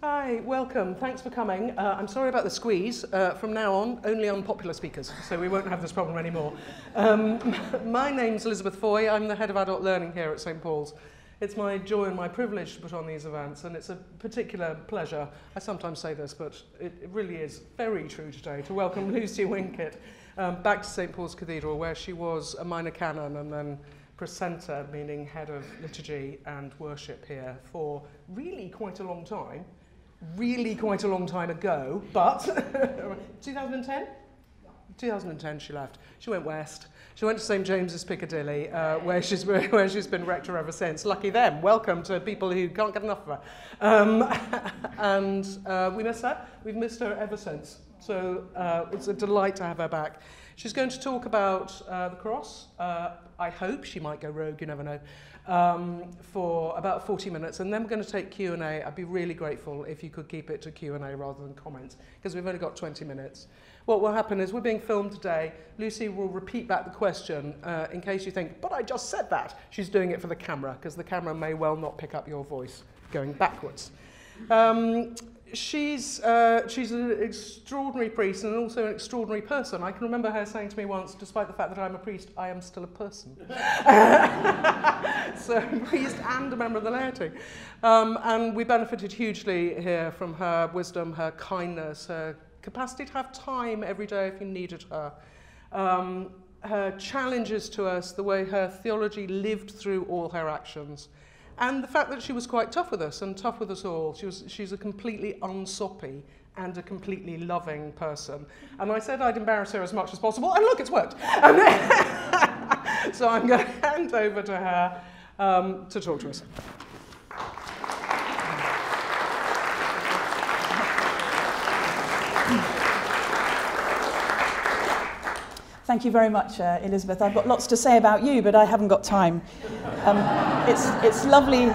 Hi, welcome. Thanks for coming. I'm sorry about the squeeze. From now on, only unpopular speakers, so we won't have this problem anymore. My name's Elizabeth Foy. I'm the head of adult learning here at St. Paul's. It's my joy and my privilege to put on these events, and it's a particular pleasure. I sometimes say this, but it really is very true today, to welcome Lucy Winkett back to St. Paul's Cathedral, where she was a minor canon and then precentor, meaning head of liturgy and worship here, for really quite a long time. Really quite a long time ago, but 2010? 2010 she left. She went west. She went to St. James's Piccadilly, where she's been rector ever since. Lucky them. Welcome to people who can't get enough of her. We miss her. We've missed her ever since. So it's a delight to have her back. She's going to talk about the cross. I hope she might go rogue, you never know, for about 40 minutes. And then we're going to take Q&A. I'd be really grateful if you could keep it to Q&A rather than comments, because we've only got 20 minutes. What will happen is we're being filmed today. Lucy will repeat back the question in case you think, but I just said that. She's doing it for the camera, because the camera may well not pick up your voice going backwards. She's an extraordinary priest and also an extraordinary person. I can remember her saying to me once, despite the fact that I'm a priest, I am still a person. So, priest and a member of the laity. And we benefited hugely here from her wisdom, her kindness, her capacity to have time every day if you needed her. Her challenges to us, the way her theology lived through all her actions. And the fact that she was quite tough with us and tough with us all. She's a completely unsoppy and a completely loving person. And I said I'd embarrass her as much as possible, and look, it's worked. So I'm going to hand over to her to talk to us. Thank you very much, Elizabeth. I've got lots to say about you, but I haven't got time. It's lovely.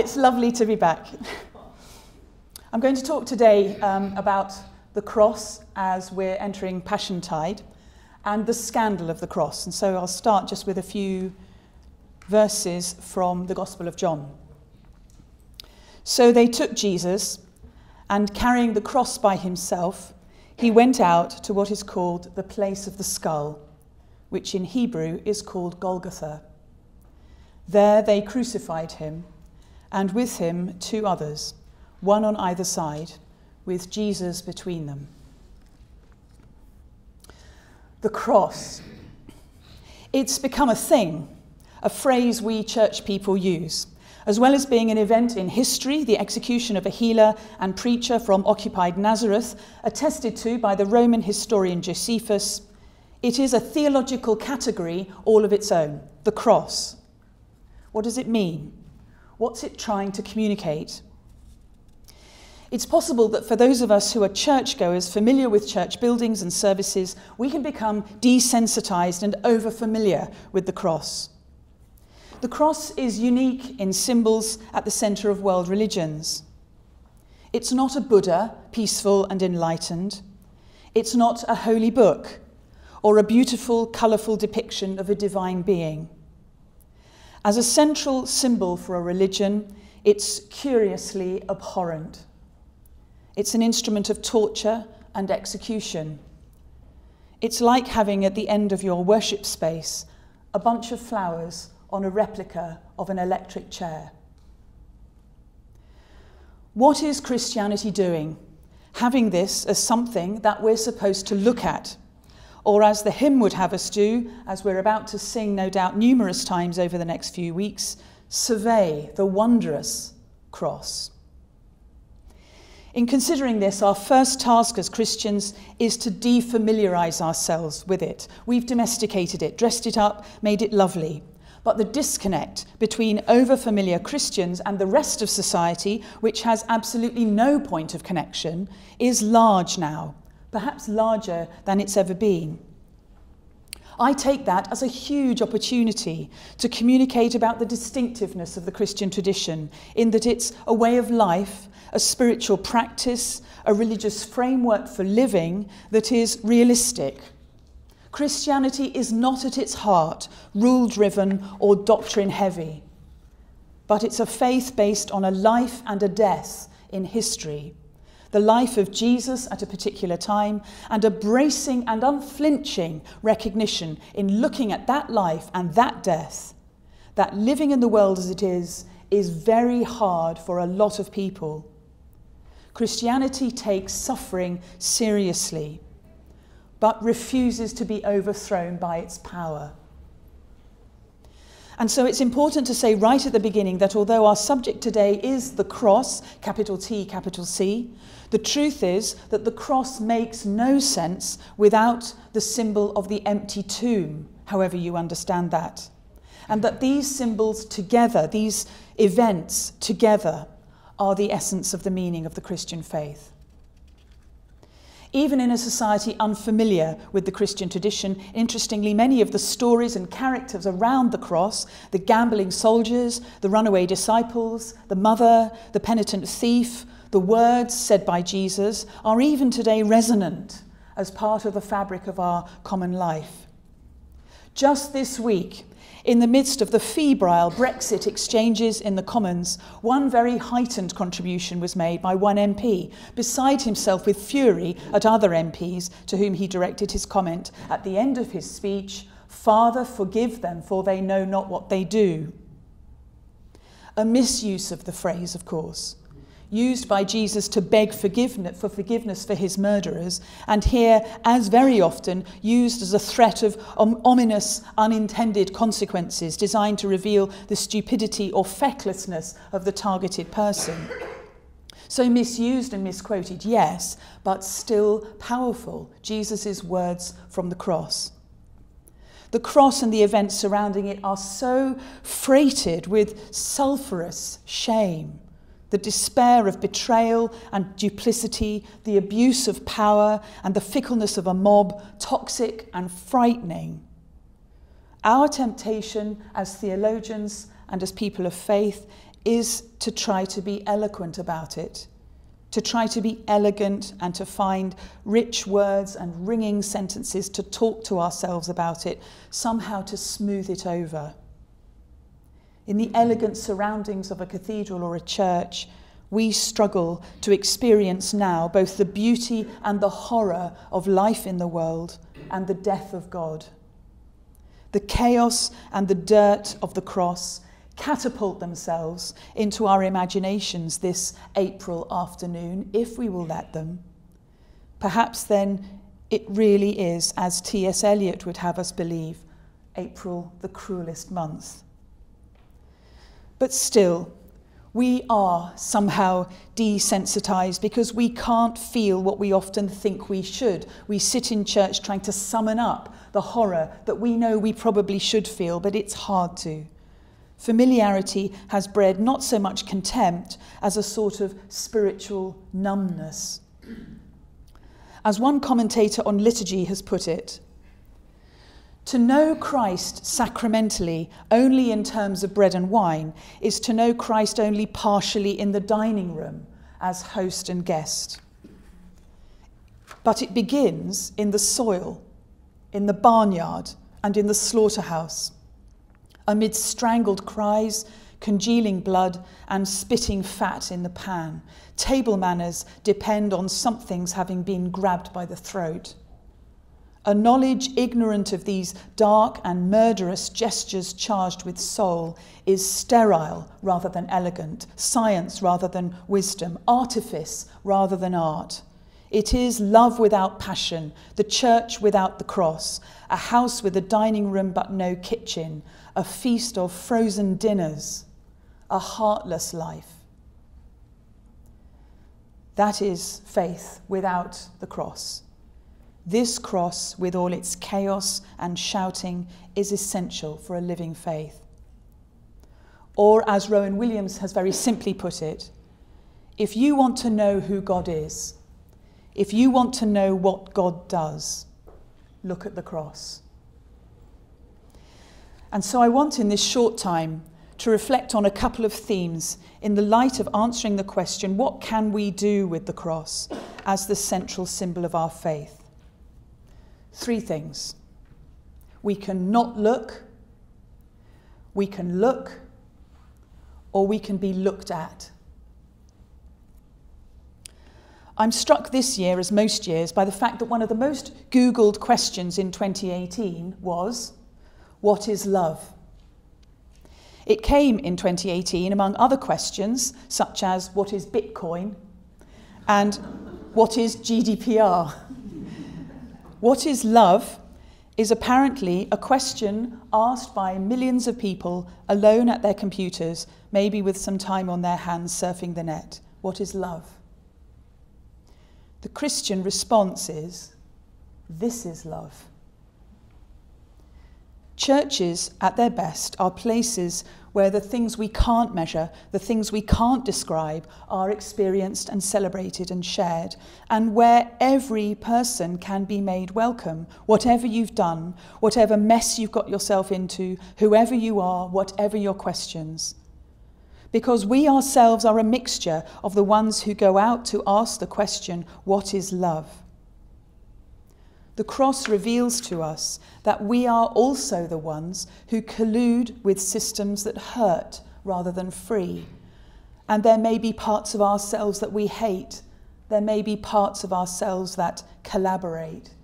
It's lovely to be back. I'm going to talk today about the cross as we're entering Passiontide, and the scandal of the cross. And so I'll start just with a few verses from the Gospel of John. So they took Jesus, and carrying the cross by himself, he went out to what is called the place of the skull, which in Hebrew is called Golgotha. There they crucified him, and with him two others, one on either side, with Jesus between them. The cross. It's become a thing, a phrase we church people use. As well as being an event in history, the execution of a healer and preacher from occupied Nazareth, attested to by the Roman historian Josephus, it is a theological category all of its own, the cross. What does it mean? What's it trying to communicate? It's possible that for those of us who are churchgoers familiar with church buildings and services, we can become desensitized and overfamiliar with the cross. The cross is unique in symbols at the centre of world religions. It's not a Buddha, peaceful and enlightened. It's not a holy book or a beautiful, colourful depiction of a divine being. As a central symbol for a religion, it's curiously abhorrent. It's an instrument of torture and execution. It's like having at the end of your worship space a bunch of flowers on a replica of an electric chair. What is Christianity doing, having this as something that we're supposed to look at, or as the hymn would have us do, as we're about to sing no doubt numerous times over the next few weeks, survey the wondrous cross? In considering this, our first task as Christians is to defamiliarise ourselves with it. We've domesticated it, dressed it up, made it lovely. But the disconnect between over-familiar Christians and the rest of society, which has absolutely no point of connection, is large now, perhaps larger than it's ever been. I take that as a huge opportunity to communicate about the distinctiveness of the Christian tradition, in that it's a way of life, a spiritual practice, a religious framework for living that is realistic. Christianity is not at its heart rule-driven or doctrine-heavy, but it's a faith based on a life and a death in history, the life of Jesus at a particular time, and a bracing and unflinching recognition in looking at that life and that death, that living in the world as it is very hard for a lot of people. Christianity takes suffering seriously, but refuses to be overthrown by its power. And so it's important to say right at the beginning that although our subject today is the cross, capital T, capital C, the truth is that the cross makes no sense without the symbol of the empty tomb, however you understand that. And that these symbols together, these events together, are the essence of the meaning of the Christian faith. Even in a society unfamiliar with the Christian tradition, interestingly, many of the stories and characters around the cross, the gambling soldiers, the runaway disciples, the mother, the penitent thief, the words said by Jesus, are even today resonant as part of the fabric of our common life. Just this week, in the midst of the febrile Brexit exchanges in the Commons, one very heightened contribution was made by one MP, beside himself with fury at other MPs to whom he directed his comment at the end of his speech, "Father, forgive them, for they know not what they do." A misuse of the phrase, of course, used by Jesus to beg forgiveness for his murderers, and here, as very often, used as a threat of ominous, unintended consequences designed to reveal the stupidity or fecklessness of the targeted person. So misused and misquoted, yes, but still powerful, Jesus' words from the cross. The cross and the events surrounding it are so freighted with sulphurous shame, the despair of betrayal and duplicity, the abuse of power and the fickleness of a mob, toxic and frightening. Our temptation as theologians and as people of faith is to try to be eloquent about it, to try to be elegant and to find rich words and ringing sentences to talk to ourselves about it, somehow to smooth it over. In the elegant surroundings of a cathedral or a church, we struggle to experience now both the beauty and the horror of life in the world and the death of God. The chaos and the dirt of the cross catapult themselves into our imaginations this April afternoon, if we will let them. Perhaps then it really is, as T.S. Eliot would have us believe, April, the cruelest month. But still, we are somehow desensitized because we can't feel what we often think we should. We sit in church trying to summon up the horror that we know we probably should feel, but it's hard to. Familiarity has bred not so much contempt as a sort of spiritual numbness. As one commentator on liturgy has put it, to know Christ sacramentally only in terms of bread and wine is to know Christ only partially in the dining room as host and guest. But it begins in the soil, in the barnyard, and in the slaughterhouse, amid strangled cries, congealing blood, and spitting fat in the pan. Table manners depend on something's having been grabbed by the throat. A knowledge ignorant of these dark and murderous gestures charged with soul is sterile rather than elegant, science rather than wisdom, artifice rather than art. It is love without passion, the church without the cross, a house with a dining room but no kitchen, a feast of frozen dinners, a heartless life. That is faith without the cross. This cross, with all its chaos and shouting, is essential for a living faith. Or, as Rowan Williams has very simply put it, if you want to know who God is, if you want to know what God does, look at the cross. And so I want in this short time to reflect on a couple of themes in the light of answering the question, what can we do with the cross as the central symbol of our faith? Three things. We can not look, we can look, or we can be looked at. I'm struck this year, as most years, by the fact that one of the most Googled questions in 2018 was, what is love? It came in 2018 among other questions such as, what is Bitcoin? And what is GDPR? What is love is apparently a question asked by millions of people alone at their computers, maybe with some time on their hands surfing the net. What is love? The Christian response is, this is love. Churches, at their best, are places where the things we can't measure, the things we can't describe, are experienced and celebrated and shared, and where every person can be made welcome, whatever you've done, whatever mess you've got yourself into, whoever you are, whatever your questions. Because we ourselves are a mixture of the ones who go out to ask the question, what is love? The cross reveals to us that we are also the ones who collude with systems that hurt rather than free. And there may be parts of ourselves that we hate. There may be parts of ourselves that collaborate.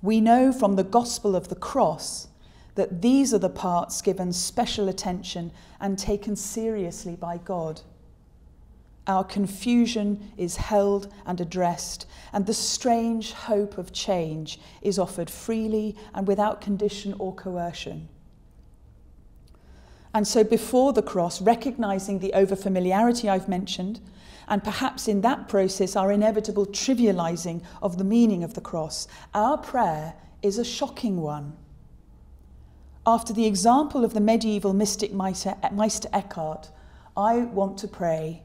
We know from the gospel of the cross that these are the parts given special attention and taken seriously by God. Our confusion is held and addressed, and the strange hope of change is offered freely and without condition or coercion. And so before the cross, recognizing the overfamiliarity I've mentioned, and perhaps in that process our inevitable trivializing of the meaning of the cross, our prayer is a shocking one. After the example of the medieval mystic Meister Eckhart, I want to pray,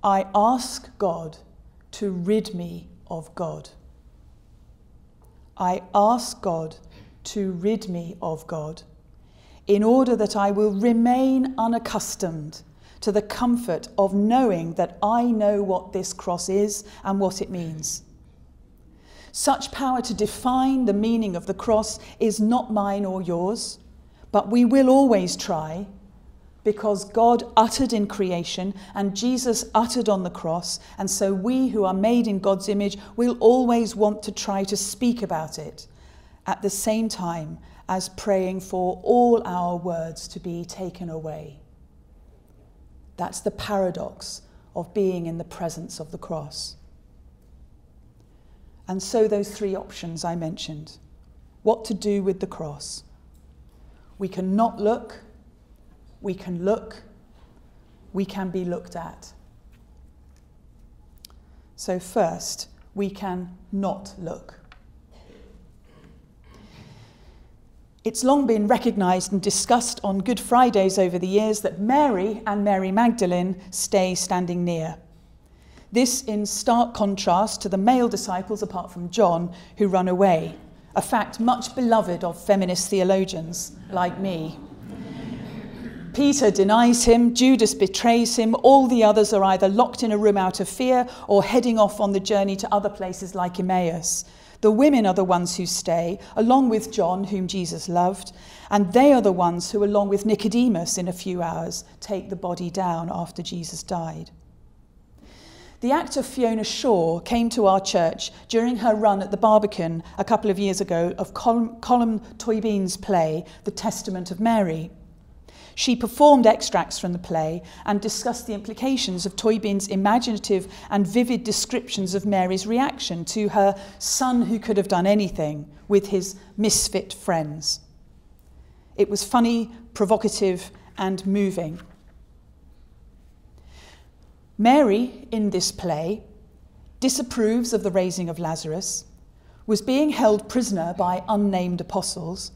I ask God to rid me of God. I ask God to rid me of God, in order that I will remain unaccustomed to the comfort of knowing that I know what this cross is and what it means. Such power to define the meaning of the cross is not mine or yours, but we will always try, because God uttered in creation and Jesus uttered on the cross, and so we who are made in God's image will always want to try to speak about it, at the same time as praying for all our words to be taken away. That's the paradox of being in the presence of the cross. And so those three options I mentioned. What to do with the cross? We can not look, we can look, we can be looked at. So first, we can not look. It's long been recognised and discussed on Good Fridays over the years that Mary and Mary Magdalene stay standing near. This in stark contrast to the male disciples, apart from John, who run away, a fact much beloved of feminist theologians like me. Peter denies him, Judas betrays him, all the others are either locked in a room out of fear or heading off on the journey to other places like Emmaus. The women are the ones who stay, along with John, whom Jesus loved, and they are the ones who, along with Nicodemus in a few hours, take the body down after Jesus died. The actor Fiona Shaw came to our church during her run at the Barbican a couple of years ago of Colm Toibeen's play, The Testament of Mary. She performed extracts from the play and discussed the implications of Toibeen's imaginative and vivid descriptions of Mary's reaction to her son who could have done anything with his misfit friends. It was funny, provocative, and moving. Mary, in this play, disapproves of the raising of Lazarus, was being held prisoner by unnamed apostles,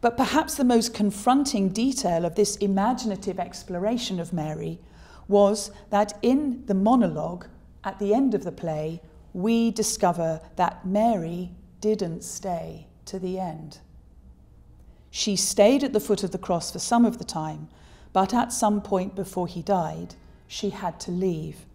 but perhaps the most confronting detail of this imaginative exploration of Mary was that in the monologue, at the end of the play, we discover that Mary didn't stay to the end. She stayed at the foot of the cross for some of the time, but at some point before he died, she had to leave.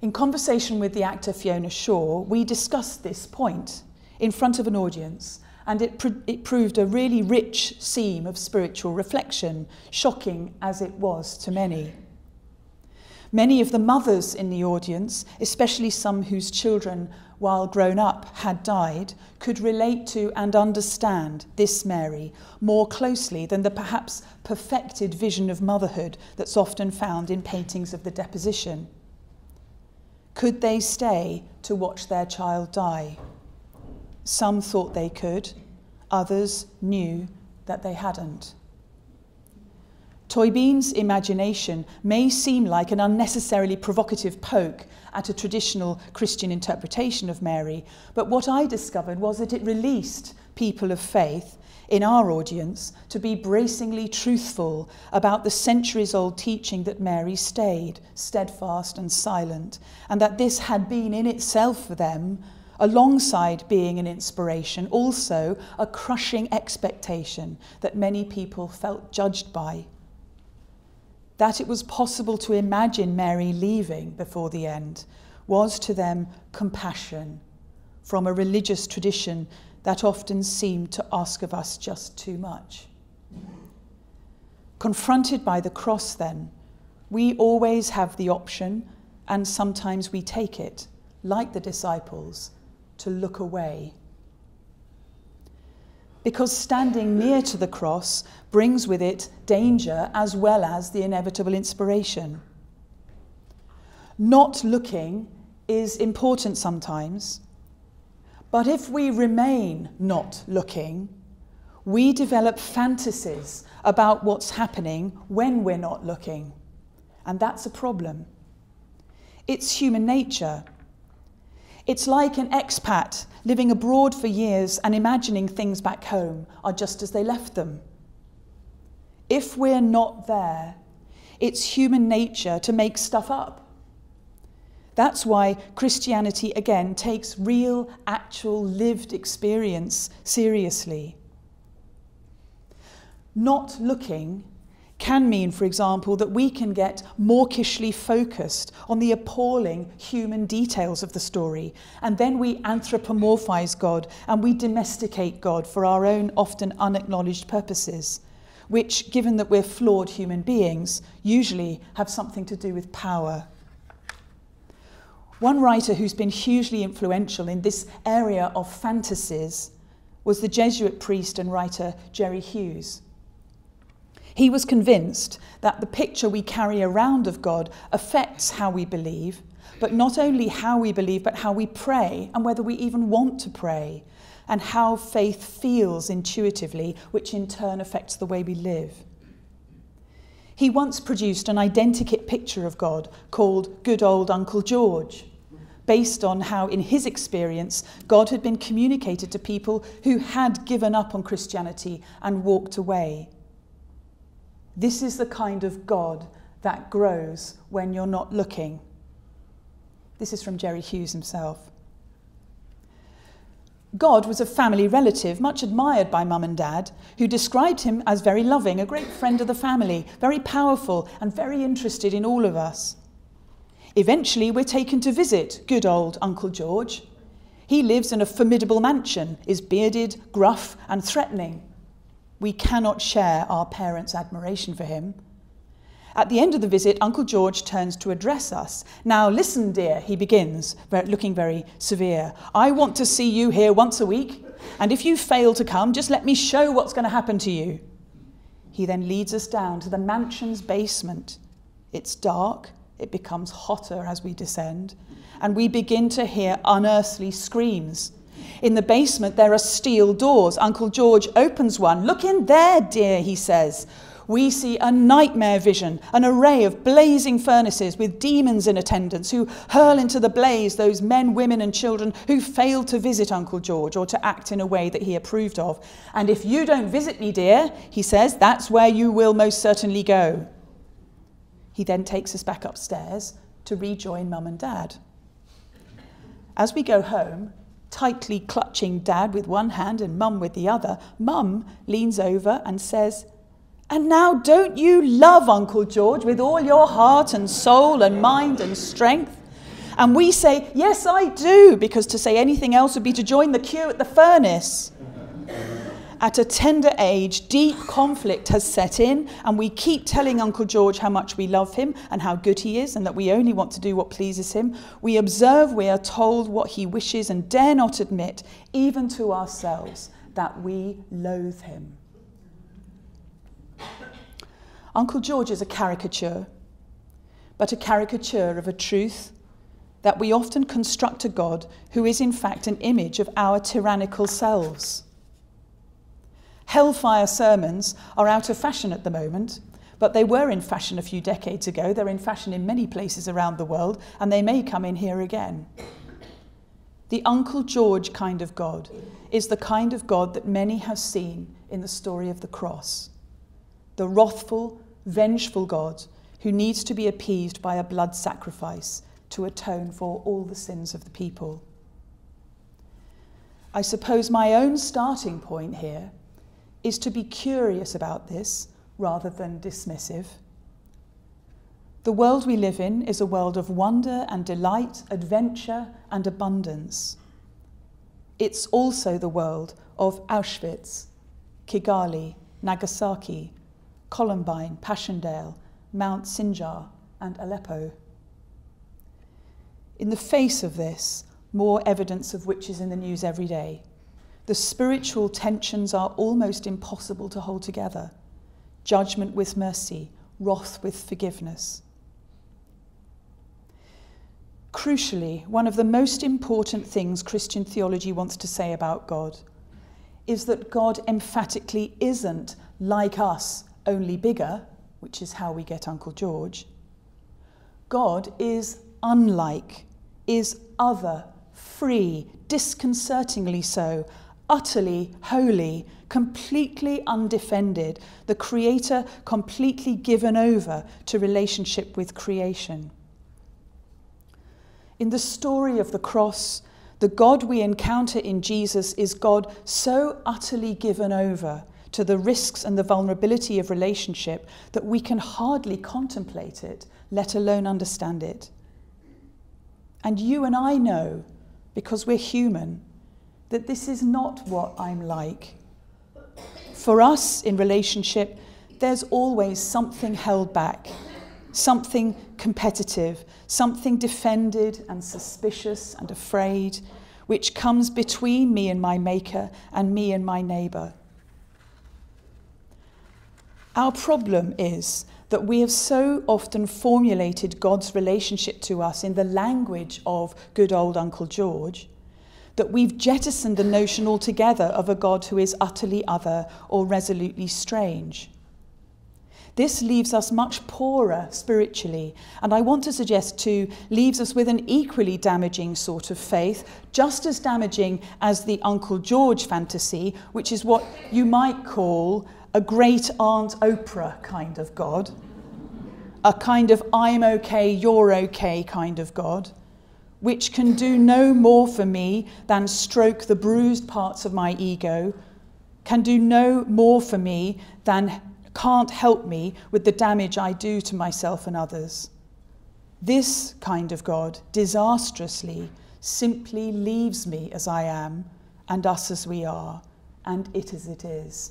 In conversation with the actor Fiona Shaw, we discussed this point in front of an audience, and it proved a really rich seam of spiritual reflection, shocking as it was to many. Many of the mothers in the audience, especially some whose children, while grown up, had died, could relate to and understand this Mary more closely than the perhaps perfected vision of motherhood that's often found in paintings of the Deposition. Could they stay to watch their child die? Some thought they could, others knew that they hadn't. Toynbee's imagination may seem like an unnecessarily provocative poke at a traditional Christian interpretation of Mary, but what I discovered was that it released people of faith in our audience to be bracingly truthful about the centuries-old teaching that Mary stayed steadfast and silent, and that this had been in itself for them, alongside being an inspiration, also a crushing expectation that many people felt judged by. That it was possible to imagine Mary leaving before the end was to them compassion from a religious tradition that often seemed to ask of us just too much. Confronted by the cross, then, we always have the option, and sometimes we take it, like the disciples, to look away. Because standing near to the cross brings with it danger as well as the inevitable inspiration. Not looking is important sometimes, but if we remain not looking, we develop fantasies about what's happening when we're not looking, and that's a problem. It's human nature. It's like an expat living abroad for years and imagining things back home are just as they left them. If we're not there, it's human nature to make stuff up. That's why Christianity, again, takes real, actual, lived experience seriously. Not looking can mean, for example, that we can get mawkishly focused on the appalling human details of the story, and then we anthropomorphize God and we domesticate God for our own often unacknowledged purposes, which, given that we're flawed human beings, usually have something to do with power. One writer who's been hugely influential in this area of fantasies was the Jesuit priest and writer Jerry Hughes. He was convinced that the picture we carry around of God affects how we believe, but not only how we believe, but how we pray and whether we even want to pray, and how faith feels intuitively, which in turn affects the way we live. He once produced an identikit picture of God called Good Old Uncle George, based on how, in his experience, God had been communicated to people who had given up on Christianity and walked away. This is the kind of God that grows when you're not looking. This is from Jerry Hughes himself. God was a family relative, much admired by Mum and Dad, who described him as very loving, a great friend of the family, very powerful and very interested in all of us. Eventually, we're taken to visit good old Uncle George. He lives in a formidable mansion, is bearded, gruff and threatening. We cannot share our parents' admiration for him. At the end of the visit, Uncle George turns to address us. "Now listen, dear," he begins, looking very severe. "I want to see you here once a week, and if you fail to come, just let me show what's going to happen to you." He then leads us down to the mansion's basement. It's dark, it becomes hotter as we descend, and we begin to hear unearthly screams. In the basement, there are steel doors. Uncle George opens one. "Look in there, dear," he says. We see a nightmare vision, an array of blazing furnaces with demons in attendance who hurl into the blaze those men, women and children who failed to visit Uncle George or to act in a way that he approved of. "And if you don't visit me, dear," he says, "that's where you will most certainly go." He then takes us back upstairs to rejoin Mum and Dad. As we go home, tightly clutching Dad with one hand and Mum with the other, Mum leans over and says, "And now don't you love Uncle George with all your heart and soul and mind and strength?" And we say, "Yes, I do," because to say anything else would be to join the queue at the furnace. At a tender age, deep conflict has set in, and we keep telling Uncle George how much we love him and how good he is, and that we only want to do what pleases him. We observe, we are told what he wishes and dare not admit, even to ourselves, that we loathe him. Uncle George is a caricature, but a caricature of a truth that we often construct a God who is in fact an image of our tyrannical selves. Hellfire sermons are out of fashion at the moment, but they were in fashion a few decades ago. They're in fashion in many places around the world, and they may come in here again. The Uncle George kind of God is the kind of God that many have seen in the story of the cross. The wrathful, vengeful God who needs to be appeased by a blood sacrifice to atone for all the sins of the people. I suppose my own starting point here is to be curious about this rather than dismissive. The world we live in is a world of wonder and delight, adventure and abundance. It's also the world of Auschwitz, Kigali, Nagasaki, Columbine, Passchendaele, Mount Sinjar and Aleppo. In the face of this, more evidence of which is in the news every day, the spiritual tensions are almost impossible to hold together. Judgment with mercy, wrath with forgiveness. Crucially, one of the most important things Christian theology wants to say about God is that God emphatically isn't like us, only bigger, which is how we get Uncle George. God is unlike, is other, free, disconcertingly so, utterly holy, completely undefended, the Creator completely given over to relationship with creation. In the story of the cross, the God we encounter in Jesus is God so utterly given over to the risks and the vulnerability of relationship that we can hardly contemplate it, let alone understand it. And you and I know, because we're human, that this is not what I'm like. For us in relationship, there's always something held back, something competitive, something defended and suspicious and afraid, which comes between me and my maker and me and my neighbour. Our problem is that we have so often formulated God's relationship to us in the language of good old Uncle George that we've jettisoned the notion altogether of a God who is utterly other or resolutely strange. This leaves us much poorer spiritually, and I want to suggest too, leaves us with an equally damaging sort of faith, just as damaging as the Uncle George fantasy, which is what you might call a great Aunt Oprah kind of God, a kind of I'm okay, you're okay kind of God, which can do no more for me than stroke the bruised parts of my ego, can do no more for me than can't help me with the damage I do to myself and others. This kind of God disastrously simply leaves me as I am and us as we are and it as it is.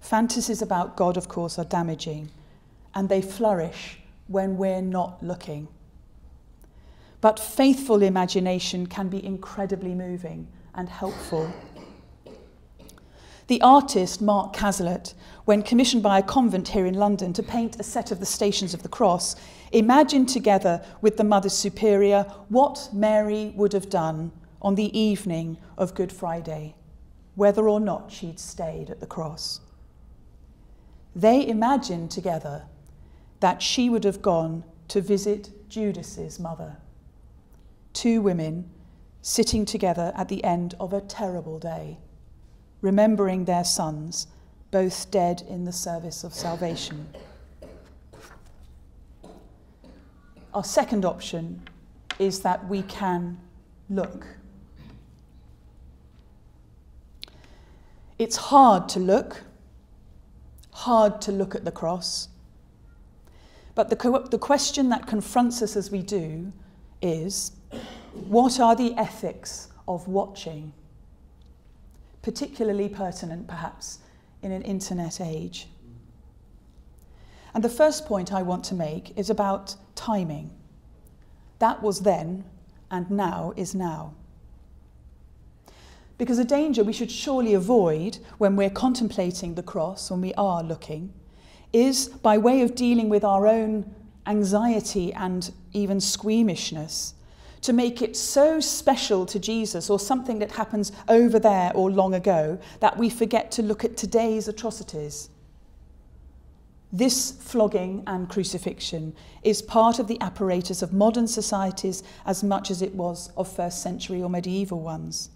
Fantasies about God, of course, are damaging and they flourish when we're not looking. But faithful imagination can be incredibly moving and helpful. The artist Mark Cazalet, when commissioned by a convent here in London to paint a set of the Stations of the Cross, imagined together with the Mother Superior what Mary would have done on the evening of Good Friday, whether or not she'd stayed at the cross. They imagined together that she would have gone to visit Judas's mother, two women sitting together at the end of a terrible day, remembering their sons, both dead in the service of salvation. Our second option is that we can look. It's hard to look at the cross, but the question that confronts us as we do is, what are the ethics of watching? particularly pertinent perhaps in an internet age. And the first point I want to make is about timing. That was then, and now is now. Because a danger we should surely avoid when we're contemplating the cross, when we are looking, is by way of dealing with our own anxiety and even squeamishness, to make it so special to Jesus or something that happens over there or long ago that we forget to look at today's atrocities. This flogging and crucifixion is part of the apparatus of modern societies as much as it was of first century or medieval ones.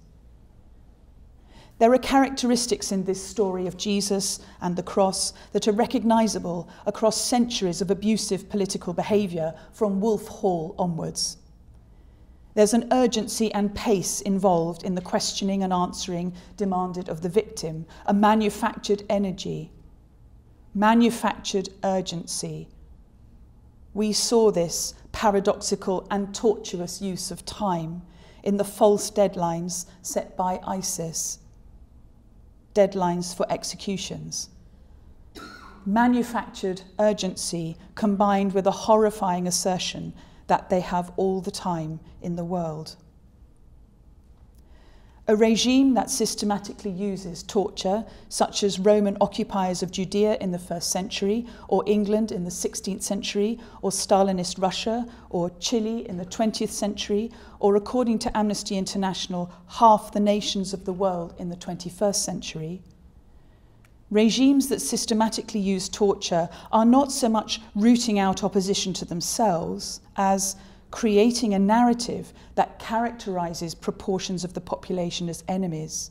There are characteristics in this story of Jesus and the cross that are recognisable across centuries of abusive political behaviour from Wolf Hall onwards. There's an urgency and pace involved in the questioning and answering demanded of the victim, a manufactured energy, manufactured urgency. We saw this paradoxical and tortuous use of time in the false deadlines set by ISIS. Deadlines for executions. Manufactured urgency combined with a horrifying assertion that they have all the time in the world. A regime that systematically uses torture, such as Roman occupiers of Judea in the first century, or England in the 16th century, or Stalinist Russia, or Chile in the 20th century, or according to Amnesty International, half the nations of the world in the 21st century. Regimes that systematically use torture are not so much rooting out opposition to themselves as creating a narrative that characterises proportions of the population as enemies.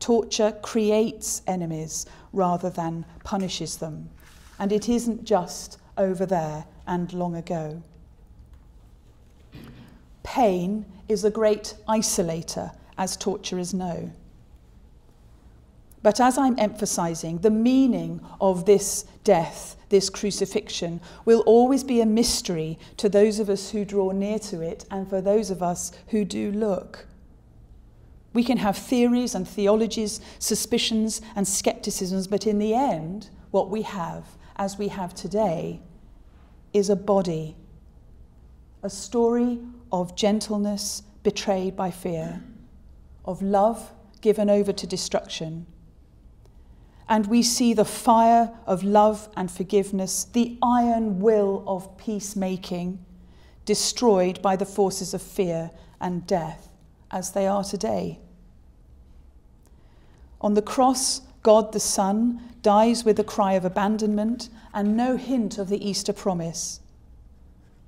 Torture creates enemies rather than punishes them. And it isn't just over there and long ago. Pain is a great isolator, as torturers know. But as I'm emphasising, the meaning of this death, this crucifixion, will always be a mystery to those of us who draw near to it and for those of us who do look. We can have theories and theologies, suspicions and scepticisms, but in the end, what we have, as we have today, is a body, a story of gentleness betrayed by fear, of love given over to destruction. And we see the fire of love and forgiveness, the iron will of peacemaking, destroyed by the forces of fear and death, as they are today. On the cross, God the Son dies with a cry of abandonment and no hint of the Easter promise.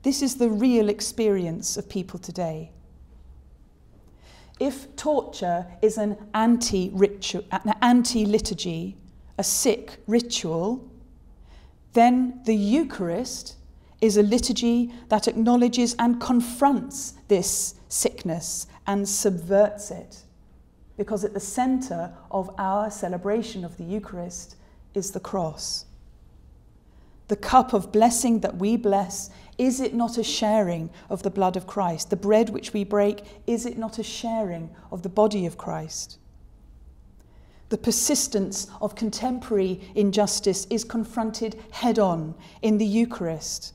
This is the real experience of people today. If torture is an anti-liturgy, a sick ritual, then the Eucharist is a liturgy that acknowledges and confronts this sickness and subverts it, because at the centre of our celebration of the Eucharist is the cross. The cup of blessing that we bless, is it not a sharing of the blood of Christ? The bread which we break, is it not a sharing of the body of Christ? The persistence of contemporary injustice is confronted head-on in the Eucharist,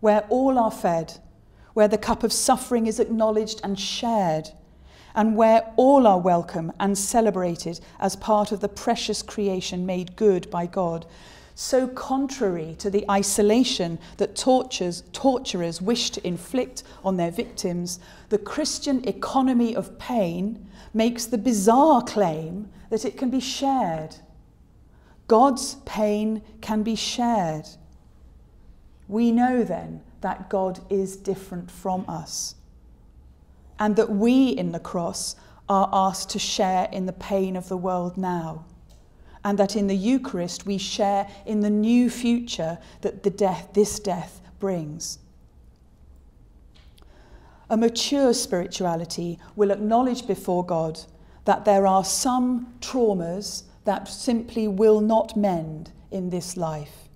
where all are fed, where the cup of suffering is acknowledged and shared, and where all are welcome and celebrated as part of the precious creation made good by God. So contrary to the isolation that torturers wish to inflict on their victims, the Christian economy of pain makes the bizarre claim that it can be shared. God's pain can be shared. We know then that God is different from us, and that we in the cross are asked to share in the pain of the world now. And that in the Eucharist we share in the new future that this death brings. A mature spirituality will acknowledge before God that there are some traumas that simply will not mend in this life.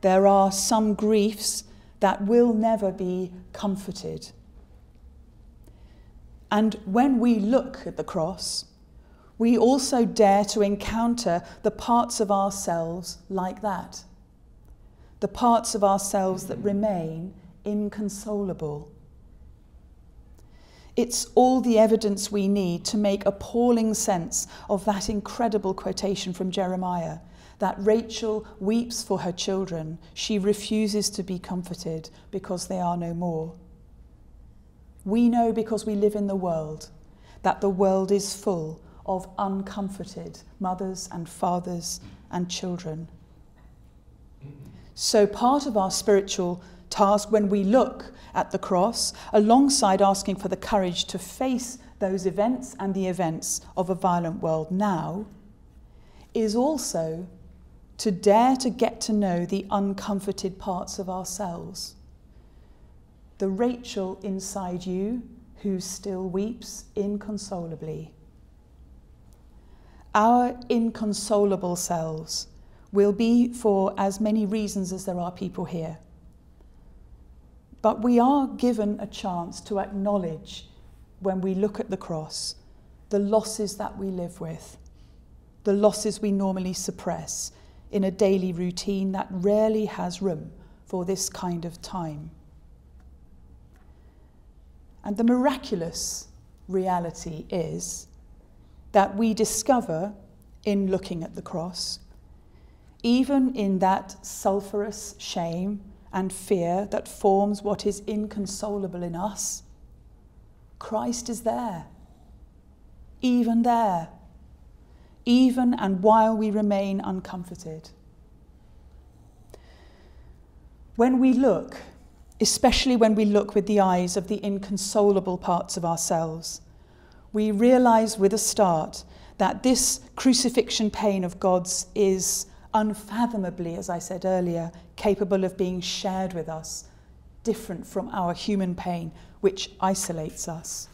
There are some griefs that will never be comforted. And when we look at the cross, we also dare to encounter the parts of ourselves like that, the parts of ourselves that remain inconsolable. It's all the evidence we need to make appalling sense of that incredible quotation from Jeremiah, that Rachel weeps for her children, she refuses to be comforted because they are no more. We know, because we live in the world, that the world is full of uncomforted mothers and fathers and children. So part of our spiritual task when we look at the cross, alongside asking for the courage to face those events and the events of a violent world now, is also to dare to get to know the uncomforted parts of ourselves. The Rachel inside you who still weeps inconsolably. Our inconsolable selves will be for as many reasons as there are people here. But we are given a chance to acknowledge, when we look at the cross, the losses that we live with, the losses we normally suppress in a daily routine that rarely has room for this kind of time. And the miraculous reality is that we discover, in looking at the cross, even in that sulphurous shame and fear that forms what is inconsolable in us, Christ is there, even and while we remain uncomforted. When we look, especially when we look with the eyes of the inconsolable parts of ourselves, we realize with a start that this crucifixion pain of God's is unfathomably, as I said earlier, capable of being shared with us, different from our human pain, which isolates us.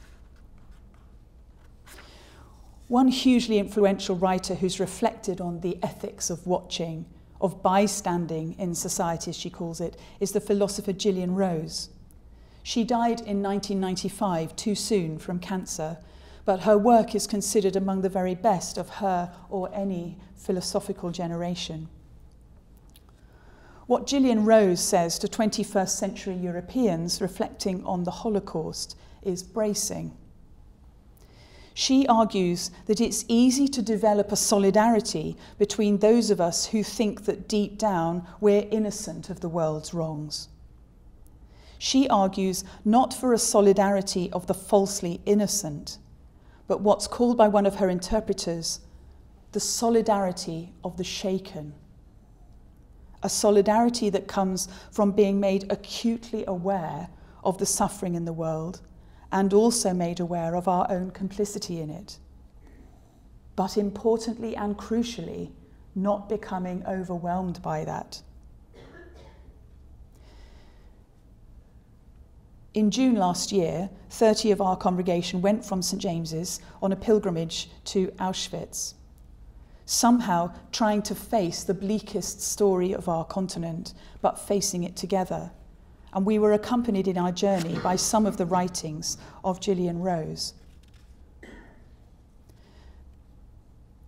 One hugely influential writer who's reflected on the ethics of watching, of bystanding in society, as she calls it, is the philosopher Gillian Rose. She died in 1995, too soon, from cancer, but her work is considered among the very best of her or any philosophical generation. What Gillian Rose says to 21st century Europeans reflecting on the Holocaust is bracing. She argues that it's easy to develop a solidarity between those of us who think that deep down we're innocent of the world's wrongs. She argues not for a solidarity of the falsely innocent, but what's called by one of her interpreters the solidarity of the shaken. A solidarity that comes from being made acutely aware of the suffering in the world and also made aware of our own complicity in it. But importantly and crucially, not becoming overwhelmed by that. In June last year, 30 of our congregation went from St. James's on a pilgrimage to Auschwitz, somehow trying to face the bleakest story of our continent, but facing it together. And we were accompanied in our journey by some of the writings of Gillian Rose.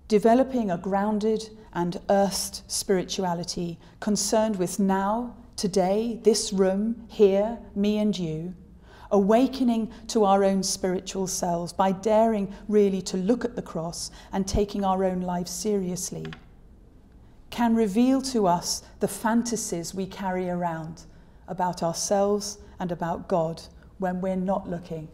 Developing a grounded and earthed spirituality concerned with now, today, this room, here, me and you, awakening to our own spiritual selves by daring really to look at the cross and taking our own lives seriously, can reveal to us the fantasies we carry around about ourselves and about God when we're not looking.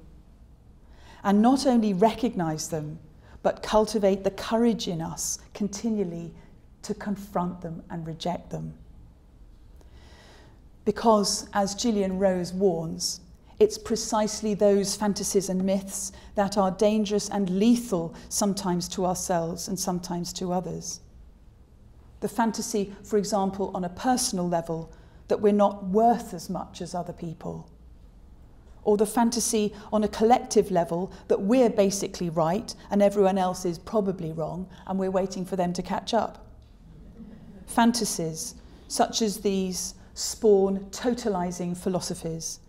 And not only recognize them, but cultivate the courage in us continually to confront them and reject them. Because, as Gillian Rose warns, it's precisely those fantasies and myths that are dangerous and lethal sometimes to ourselves and sometimes to others. The fantasy, for example, on a personal level, that we're not worth as much as other people. Or the fantasy on a collective level that we're basically right and everyone else is probably wrong and we're waiting for them to catch up. Fantasies such as these spawn totalizing philosophies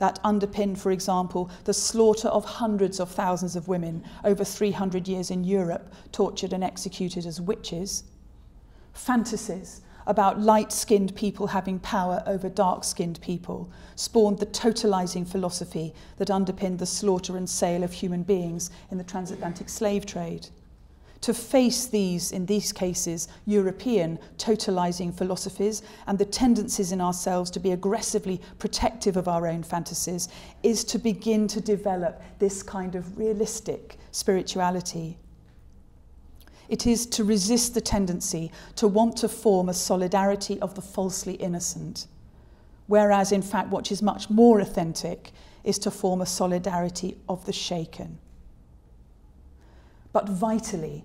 that underpinned, for example, the slaughter of hundreds of thousands of women over 300 years in Europe, tortured and executed as witches. Fantasies about light-skinned people having power over dark-skinned people spawned the totalizing philosophy that underpinned the slaughter and sale of human beings in the transatlantic slave trade. To face these, in these cases, European totalizing philosophies and the tendencies in ourselves to be aggressively protective of our own fantasies is to begin to develop this kind of realistic spirituality. It is to resist the tendency to want to form a solidarity of the falsely innocent, whereas in fact what is much more authentic is to form a solidarity of the shaken. But vitally,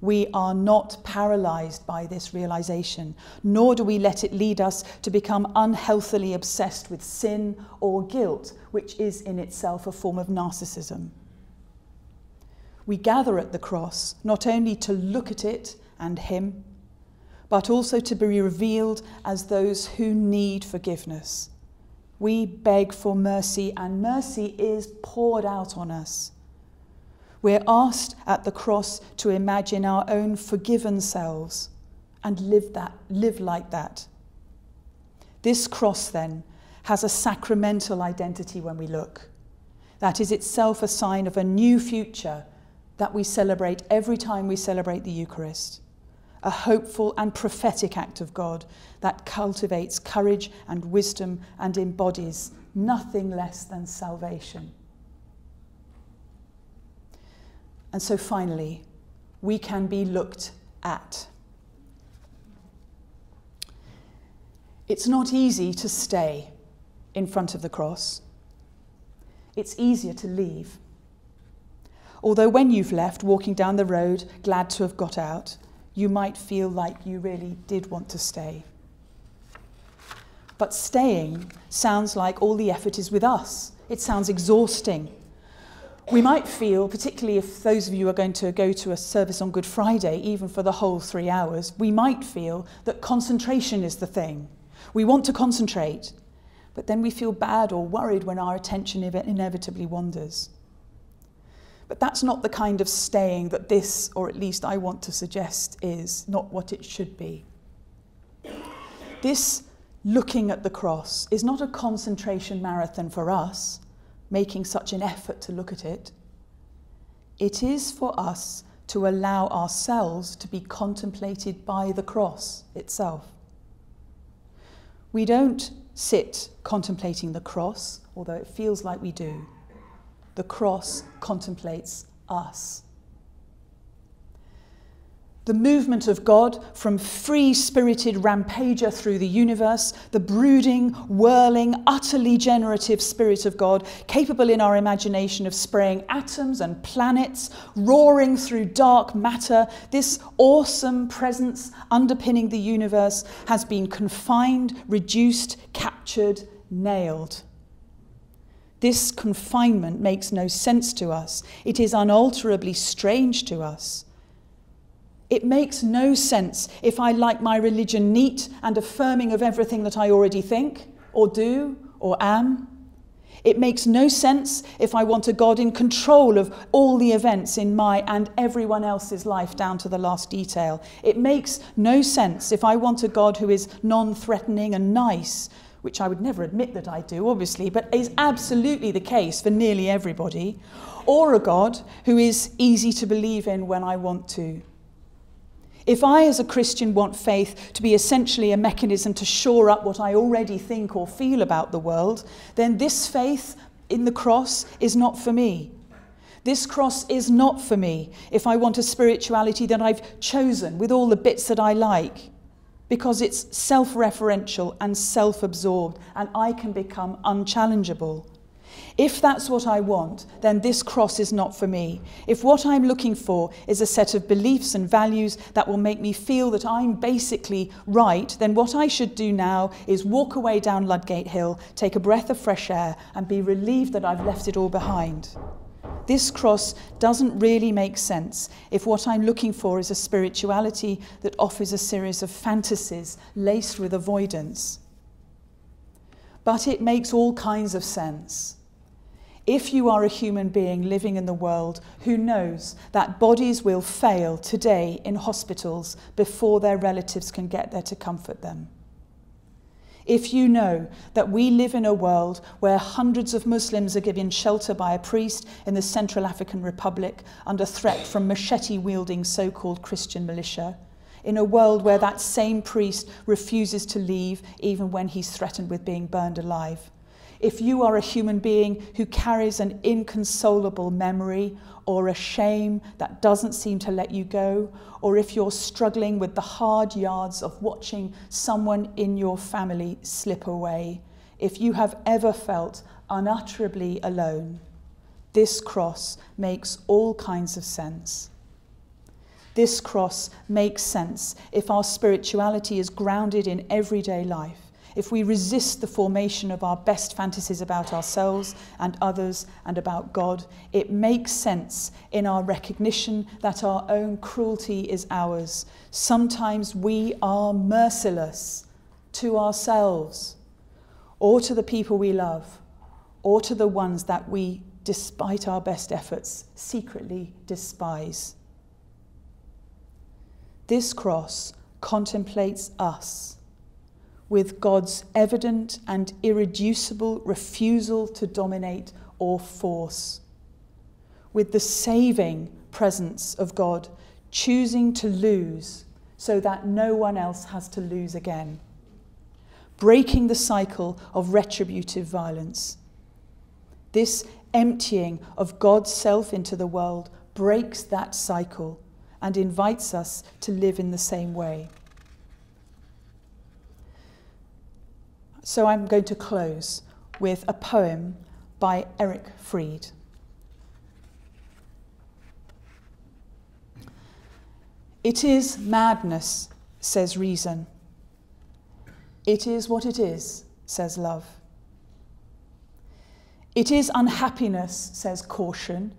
we are not paralyzed by this realization, nor do we let it lead us to become unhealthily obsessed with sin or guilt, which is in itself a form of narcissism. We gather at the cross not only to look at it and him, but also to be revealed as those who need forgiveness. We beg for mercy, and mercy is poured out on us. We're asked at the cross to imagine our own forgiven selves and live like that. This cross, then, has a sacramental identity when we look. That is itself a sign of a new future that we celebrate every time we celebrate the Eucharist, a hopeful and prophetic act of God that cultivates courage and wisdom and embodies nothing less than salvation. And so finally, we can be looked at. It's not easy to stay in front of the cross. It's easier to leave. Although when you've left, walking down the road, glad to have got out, you might feel like you really did want to stay. But staying sounds like all the effort is with us. It sounds exhausting. We might feel, particularly if those of you are going to go to a service on Good Friday, even for the whole 3 hours, we might feel that concentration is the thing. We want to concentrate, but then we feel bad or worried when our attention inevitably wanders. But that's not the kind of staying that this, or at least I want to suggest, is, not what it should be. This looking at the cross is not a concentration marathon for us, making such an effort to look at it. It is for us to allow ourselves to be contemplated by the cross itself. We don't sit contemplating the cross, although it feels like we do. The cross contemplates us. The movement of God from free-spirited rampager through the universe, the brooding, whirling, utterly generative spirit of God, capable in our imagination of spraying atoms and planets, roaring through dark matter, this awesome presence underpinning the universe has been confined, reduced, captured, nailed. This confinement makes no sense to us. It is unalterably strange to us. It makes no sense if I like my religion neat and affirming of everything that I already think, or do, or am. It makes no sense if I want a God in control of all the events in my and everyone else's life down to the last detail. It makes no sense if I want a God who is non-threatening and nice, which I would never admit that I do, obviously, but is absolutely the case for nearly everybody, or a God who is easy to believe in when I want to. If I, as a Christian, want faith to be essentially a mechanism to shore up what I already think or feel about the world, then this faith in the cross is not for me. This cross is not for me if I want a spirituality that I've chosen with all the bits that I like, because it's self-referential and self-absorbed, and I can become unchallengeable. If that's what I want, then this cross is not for me. If what I'm looking for is a set of beliefs and values that will make me feel that I'm basically right, then what I should do now is walk away down Ludgate Hill, take a breath of fresh air, and be relieved that I've left it all behind. This cross doesn't really make sense if what I'm looking for is a spirituality that offers a series of fantasies laced with avoidance. but it makes all kinds of sense. If you are a human being living in the world who knows that bodies will fail today in hospitals before their relatives can get there to comfort them. If you know that we live in a world where hundreds of Muslims are given shelter by a priest in the Central African Republic under threat from machete-wielding so-called Christian militia, in a world where that same priest refuses to leave even when he's threatened with being burned alive, if you are a human being who carries an inconsolable memory or a shame that doesn't seem to let you go, or if you're struggling with the hard yards of watching someone in your family slip away, if you have ever felt unutterably alone, this cross makes all kinds of sense. This cross makes sense if our spirituality is grounded in everyday life. If we resist the formation of our best fantasies about ourselves and others and about God, it makes sense in our recognition that our own cruelty is ours. Sometimes we are merciless to ourselves, or to the people we love, or to the ones that we, despite our best efforts, secretly despise. This cross contemplates us, with God's evident and irreducible refusal to dominate or force, with the saving presence of God choosing to lose so that no one else has to lose again, breaking the cycle of retributive violence. This emptying of God's self into the world breaks that cycle and invites us to live in the same way. So I'm going to close with a poem by Eric Fried. It is madness, says reason. It is what it is, says love. It is unhappiness, says caution.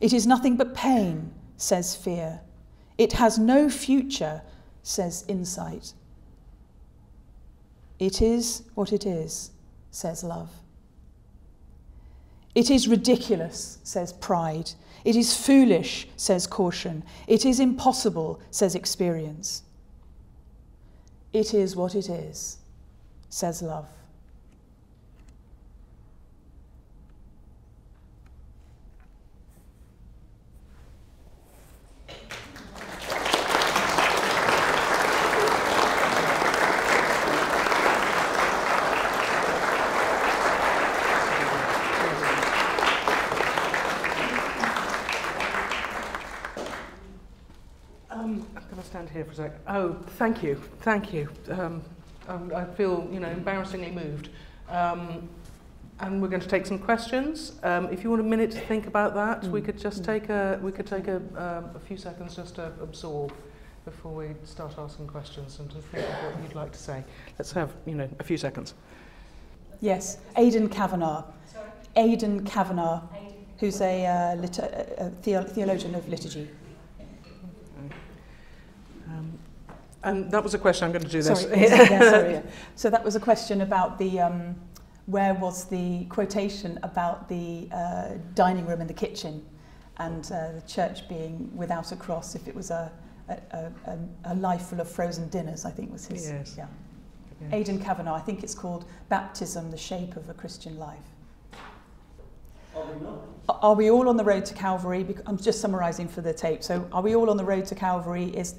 It is nothing but pain, says fear. It has no future, says insight. It is what it is, says love. It is ridiculous, says pride. It is foolish, says caution. It is impossible, says experience. It is what it is, says love. For a sec. Oh, thank you, thank you. I feel, embarrassingly moved. And we're going to take some questions. If you want a minute to think about that, we could just take a few seconds just to absorb before we start asking questions and to think of what you'd like to say. Let's have, a few seconds. Yes, Aidan Kavanagh. Sorry? Aidan Kavanagh, who's a theologian of liturgy. And that was a question. I'm going to do this. Sorry. Yeah. So that was a question about the where was the quotation about the dining room and the kitchen, and the church being without a cross if it was a life full of frozen dinners. I think was his. Yes. Yeah. Yes. Aidan Kavanagh. I think it's called Baptism: The Shape of a Christian Life. Are we all on the road to Calvary? I'm just summarising for the tape. So, are we all on the road to Calvary? Is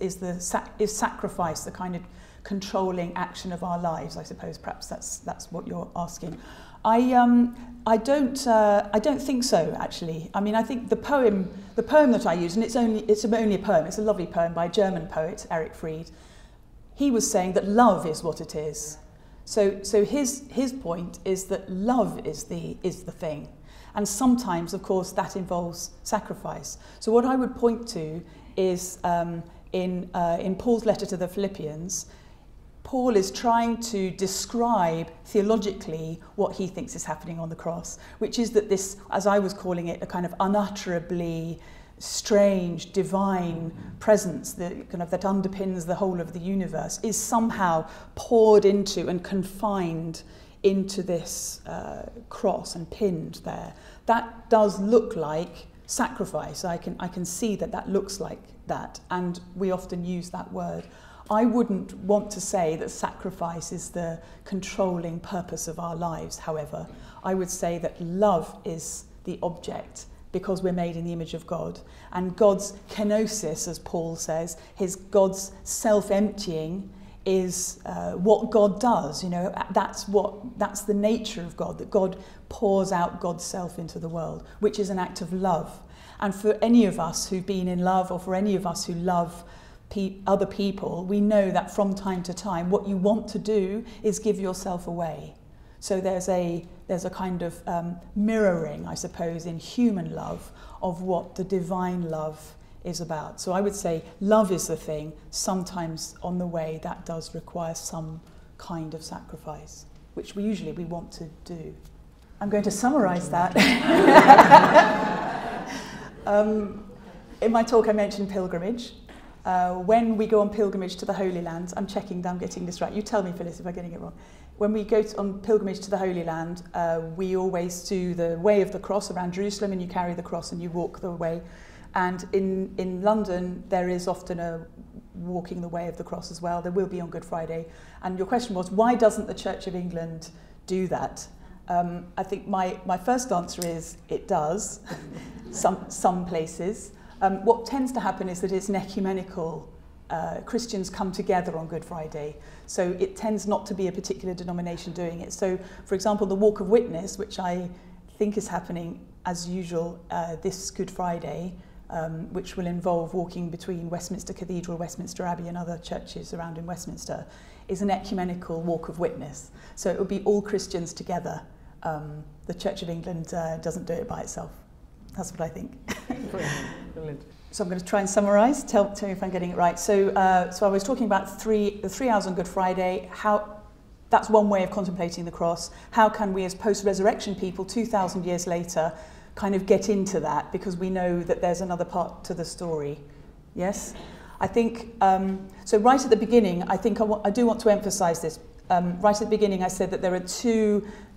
sacrifice the kind of controlling action of our lives? I suppose perhaps that's what you're asking. I don't think so, actually. I mean, I think the poem that I used, and it's only a poem. It's a lovely poem by a German poet, Eric Fried. He was saying that love is what it is. So his point is that love is the thing. And sometimes, of course, that involves sacrifice. So what I would point to is in Paul's letter to the Philippians, Paul is trying to describe theologically what he thinks is happening on the cross, which is that this, as I was calling it, a kind of unutterably strange, divine presence that underpins the whole of the universe is somehow poured into and confined into this cross and pinned there. That does look like sacrifice. I can see that that looks like that, and we often use that word. I wouldn't want to say that sacrifice is the controlling purpose of our lives, however. I would say that love is the object, because we're made in the image of God. And God's kenosis, as Paul says, his God's self-emptying is what God does. You know, that's the nature of God, that God pours out God's self into the world, which is an act of love. And for any of us who've been in love, or for any of us who love other people, we know that from time to time, what you want to do is give yourself away. So there's a kind of mirroring, I suppose, in human love of what the divine love is about. So I would say love is the thing. Sometimes on the way that does require some kind of sacrifice, which we usually want to do. I'm going to summarise that. In my talk I mentioned pilgrimage. When we go on pilgrimage to the Holy Land, I'm checking that I'm getting this right. You tell me, Phyllis, if I'm getting it wrong. When we go on pilgrimage to the Holy Land, we always do the way of the cross around Jerusalem, and you carry the cross and you walk the way. And in London, there is often a walking the way of the cross as well. There will be on Good Friday. And your question was, why doesn't the Church of England do that? I think my first answer is it does, some places. What tends to happen is that it's an ecumenical, Christians come together on Good Friday. So it tends not to be a particular denomination doing it. So, for example, the Walk of Witness, which I think is happening as usual this Good Friday, which will involve walking between Westminster Cathedral, Westminster Abbey and other churches around in Westminster, is an ecumenical Walk of Witness. So it will be all Christians together. The Church of England doesn't do it by itself. That's what I think. Brilliant. So I'm going to try and summarise. Tell me if I'm getting it right. So I was talking about the three hours on Good Friday. How that's one way of contemplating the cross. How can we, as post-resurrection people, 2,000 years later, kind of get into that, because we know that there's another part to the story. Yes, I think so. Right at the beginning, I think I do want to emphasise this. Right at the beginning, I said that there are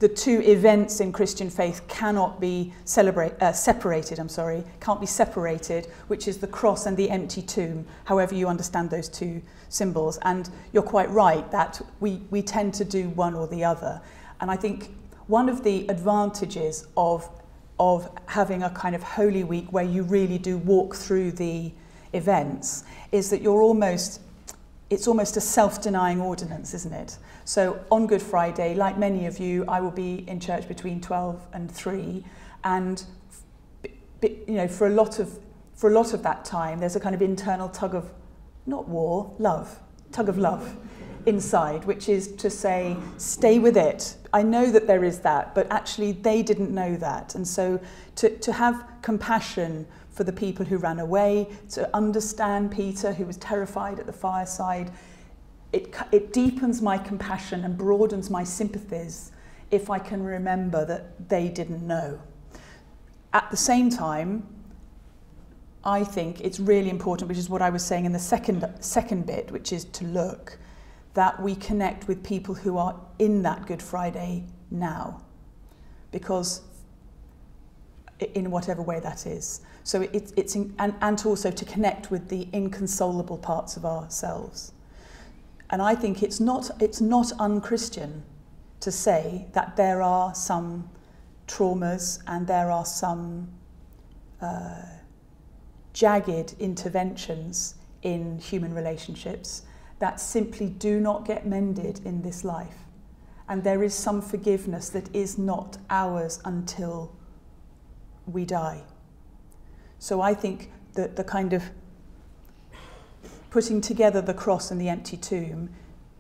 the two events in Christian faith cannot be separated. I'm sorry, can't be separated, which is the cross and the empty tomb. However you understand those two symbols, and you're quite right that we tend to do one or the other. And I think one of the advantages of having a kind of Holy Week where you really do walk through the events is that you're almost. It's almost a self-denying ordinance, isn't it? So on Good Friday, like many of you, I will be in church between 12 and 3, and you know, for a lot of that time, there's a kind of internal tug of not war, love, tug of love inside, which is to say, stay with it. I know that there is that, but actually they didn't know that, and so to have compassion for the people who ran away, to understand Peter, who was terrified at the fireside. It deepens my compassion and broadens my sympathies if I can remember that they didn't know. At the same time, I think it's really important, which is what I was saying in the second bit, which is to look, that we connect with people who are in that Good Friday now, because in whatever way that is. So and also to connect with the inconsolable parts of ourselves. And I think it's not un-Christian to say that there are some traumas and there are some jagged interventions in human relationships that simply do not get mended in this life. And there is some forgiveness that is not ours until we die. So I think that the kind of putting together the cross and the empty tomb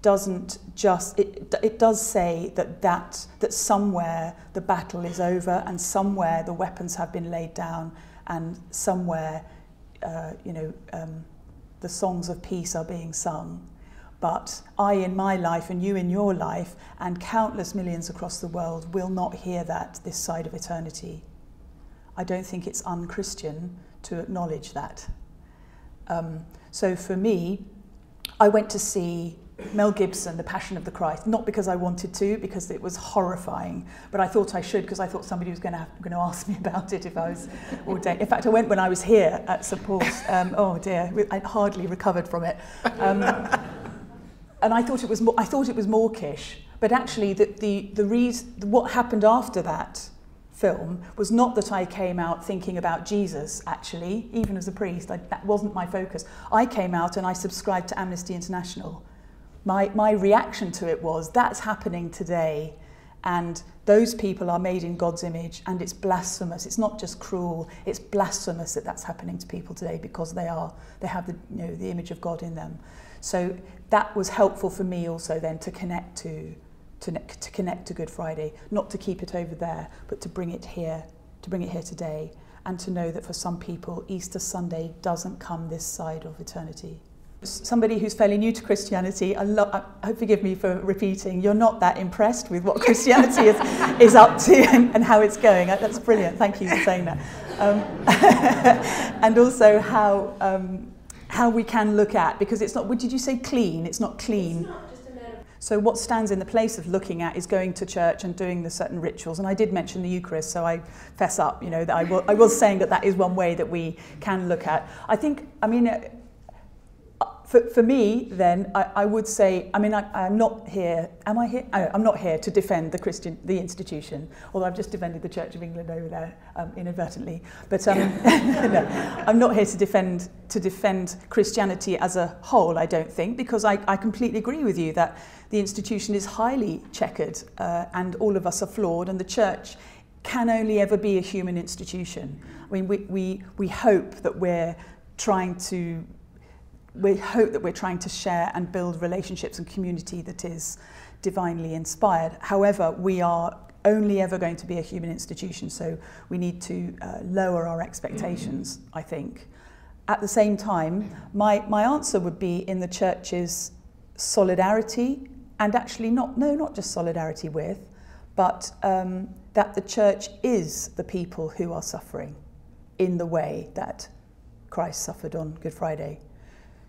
doesn't just, it does say that somewhere the battle is over, and somewhere the weapons have been laid down, and somewhere the songs of peace are being sung. But I in my life and you in your life and countless millions across the world will not hear that this side of eternity. I don't think it's un-Christian to acknowledge that. So for me, I went to see Mel Gibson, The Passion of the Christ, not because I wanted to, because it was horrifying, but I thought I should because I thought somebody was going to ask me about it if I was ordained. In fact, I went when I was here at St Paul's. Oh dear, I hardly recovered from it. And I thought it was mawkish, but actually what happened after that film was not that I came out thinking about Jesus, actually, even as a priest. That wasn't my focus. I came out and I subscribed to Amnesty International. My reaction to it was, that's happening today, and those people are made in God's image, and it's blasphemous. It's not just cruel, it's blasphemous that that's happening to people today because they have the image of God in them. So that was helpful for me also then to connect to connect to Good Friday, not to keep it over there, but to bring it here today, and to know that for some people, Easter Sunday doesn't come this side of eternity. Somebody who's fairly new to Christianity, I hope forgive me for repeating, you're not that impressed with what Christianity is up to and how it's going. That's brilliant, thank you for saying that. And also how we can look at, because it's not, did you say clean? It's not clean. It's not. So what stands in the place of looking at is going to church and doing the certain rituals. And I did mention the Eucharist, so I fess up, you know, that I was saying that is one way that we can look at. I think, I mean, for me then, I would say, I mean, I'm not here, am I here? I'm not here to defend the institution, although I've just defended the Church of England over there inadvertently. But no, I'm not here to defend Christianity as a whole, I don't think, because I completely agree with you that the institution is highly checkered and all of us are flawed, and the church can only ever be a human institution. I mean, we hope that we're trying to share and build relationships and community that is divinely inspired. However, we are only ever going to be a human institution, so we need to lower our expectations, I think. At the same time, my answer would be in the church's solidarity, and actually not just solidarity with, but that the church is the people who are suffering in the way that Christ suffered on Good Friday.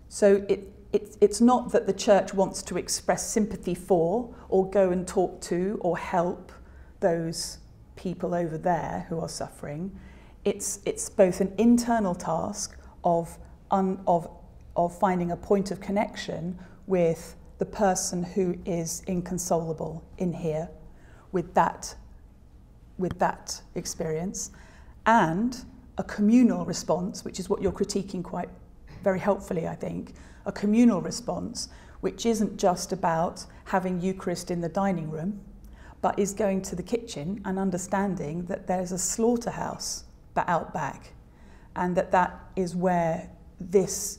So it's not that the church wants to express sympathy for or go and talk to or help those people over there who are suffering. It's both an internal task of finding a point of connection with the person who is inconsolable in here with that experience, and a communal response, which is what you're critiquing quite very helpfully, I think, a communal response, which isn't just about having Eucharist in the dining room, but is going to the kitchen and understanding that there's a slaughterhouse out back, and that is where this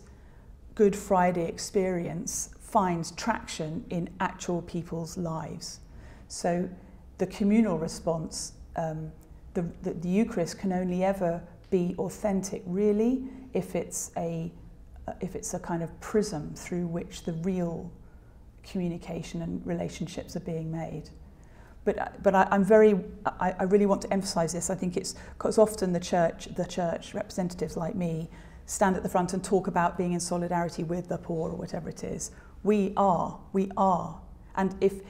Good Friday experience finds traction in actual people's lives. So the communal response, the Eucharist can only ever be authentic, really, if it's a kind of prism through which the real communication and relationships are being made. But I really want to emphasise this. I think it's because often the church representatives like me stand at the front and talk about being in solidarity with the poor or whatever it is. We are, and if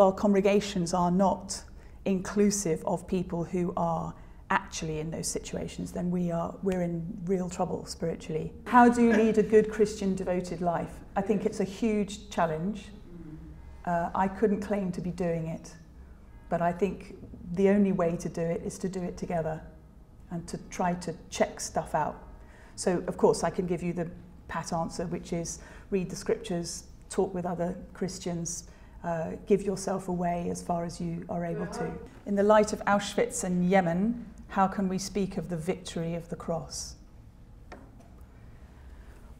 our congregations are not inclusive of people who are actually in those situations, then we're in real trouble spiritually. How do you lead a good Christian devoted life? I think it's a huge challenge. I couldn't claim to be doing it, but I think the only way to do it is to do it together and to try to check stuff out. So of course I can give you the pat answer, which is read the scriptures, talk with other Christians, give yourself away as far as you are able to. In the light of Auschwitz and Yemen, how can we speak of the victory of the cross?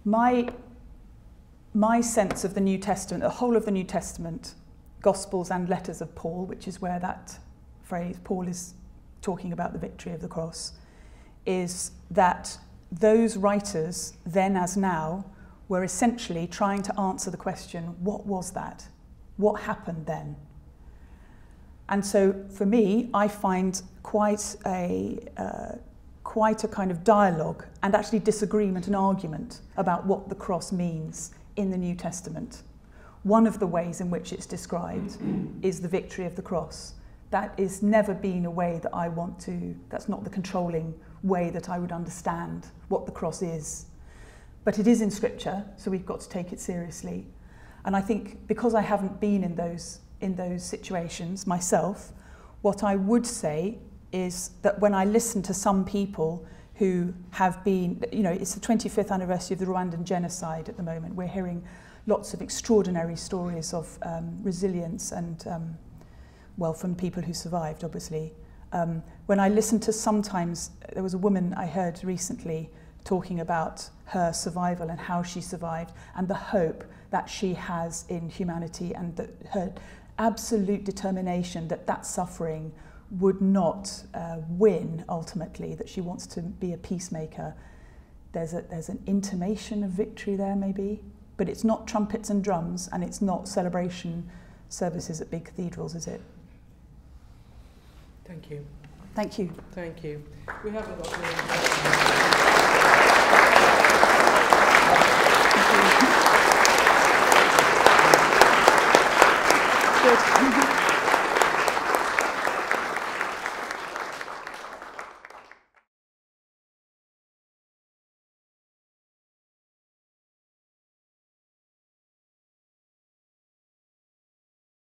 My sense of the New Testament, the whole of the New Testament, Gospels and letters of Paul, which is where that phrase, Paul is talking about the victory of the cross, is that those writers, then as now, were essentially trying to answer the question, what was that? What happened then? And so for me, I find quite a kind of dialogue and actually disagreement and argument about what the cross means in the New Testament. One of the ways in which it's described is the victory of the cross. That is never been a way that I want to, that's not the controlling way that I would understand what the cross is. But it is in scripture, so we've got to take it seriously. And I think because I haven't been in those situations myself, what I would say is that when I listen to some people who have been, you know, it's the 25th anniversary of the Rwandan genocide at the moment. We're hearing lots of extraordinary stories of resilience and, well, from people who survived, obviously. When I listen to sometimes, there was a woman I heard recently talking about her survival and how she survived and the hope that she has in humanity and that her absolute determination that that suffering would not win ultimately, that she wants to be a peacemaker. There's an intimation of victory there maybe, but it's not trumpets and drums and it's not celebration services at big cathedrals, is it? Thank you. Thank you. Thank you. We have a lot more. Thank you. Good.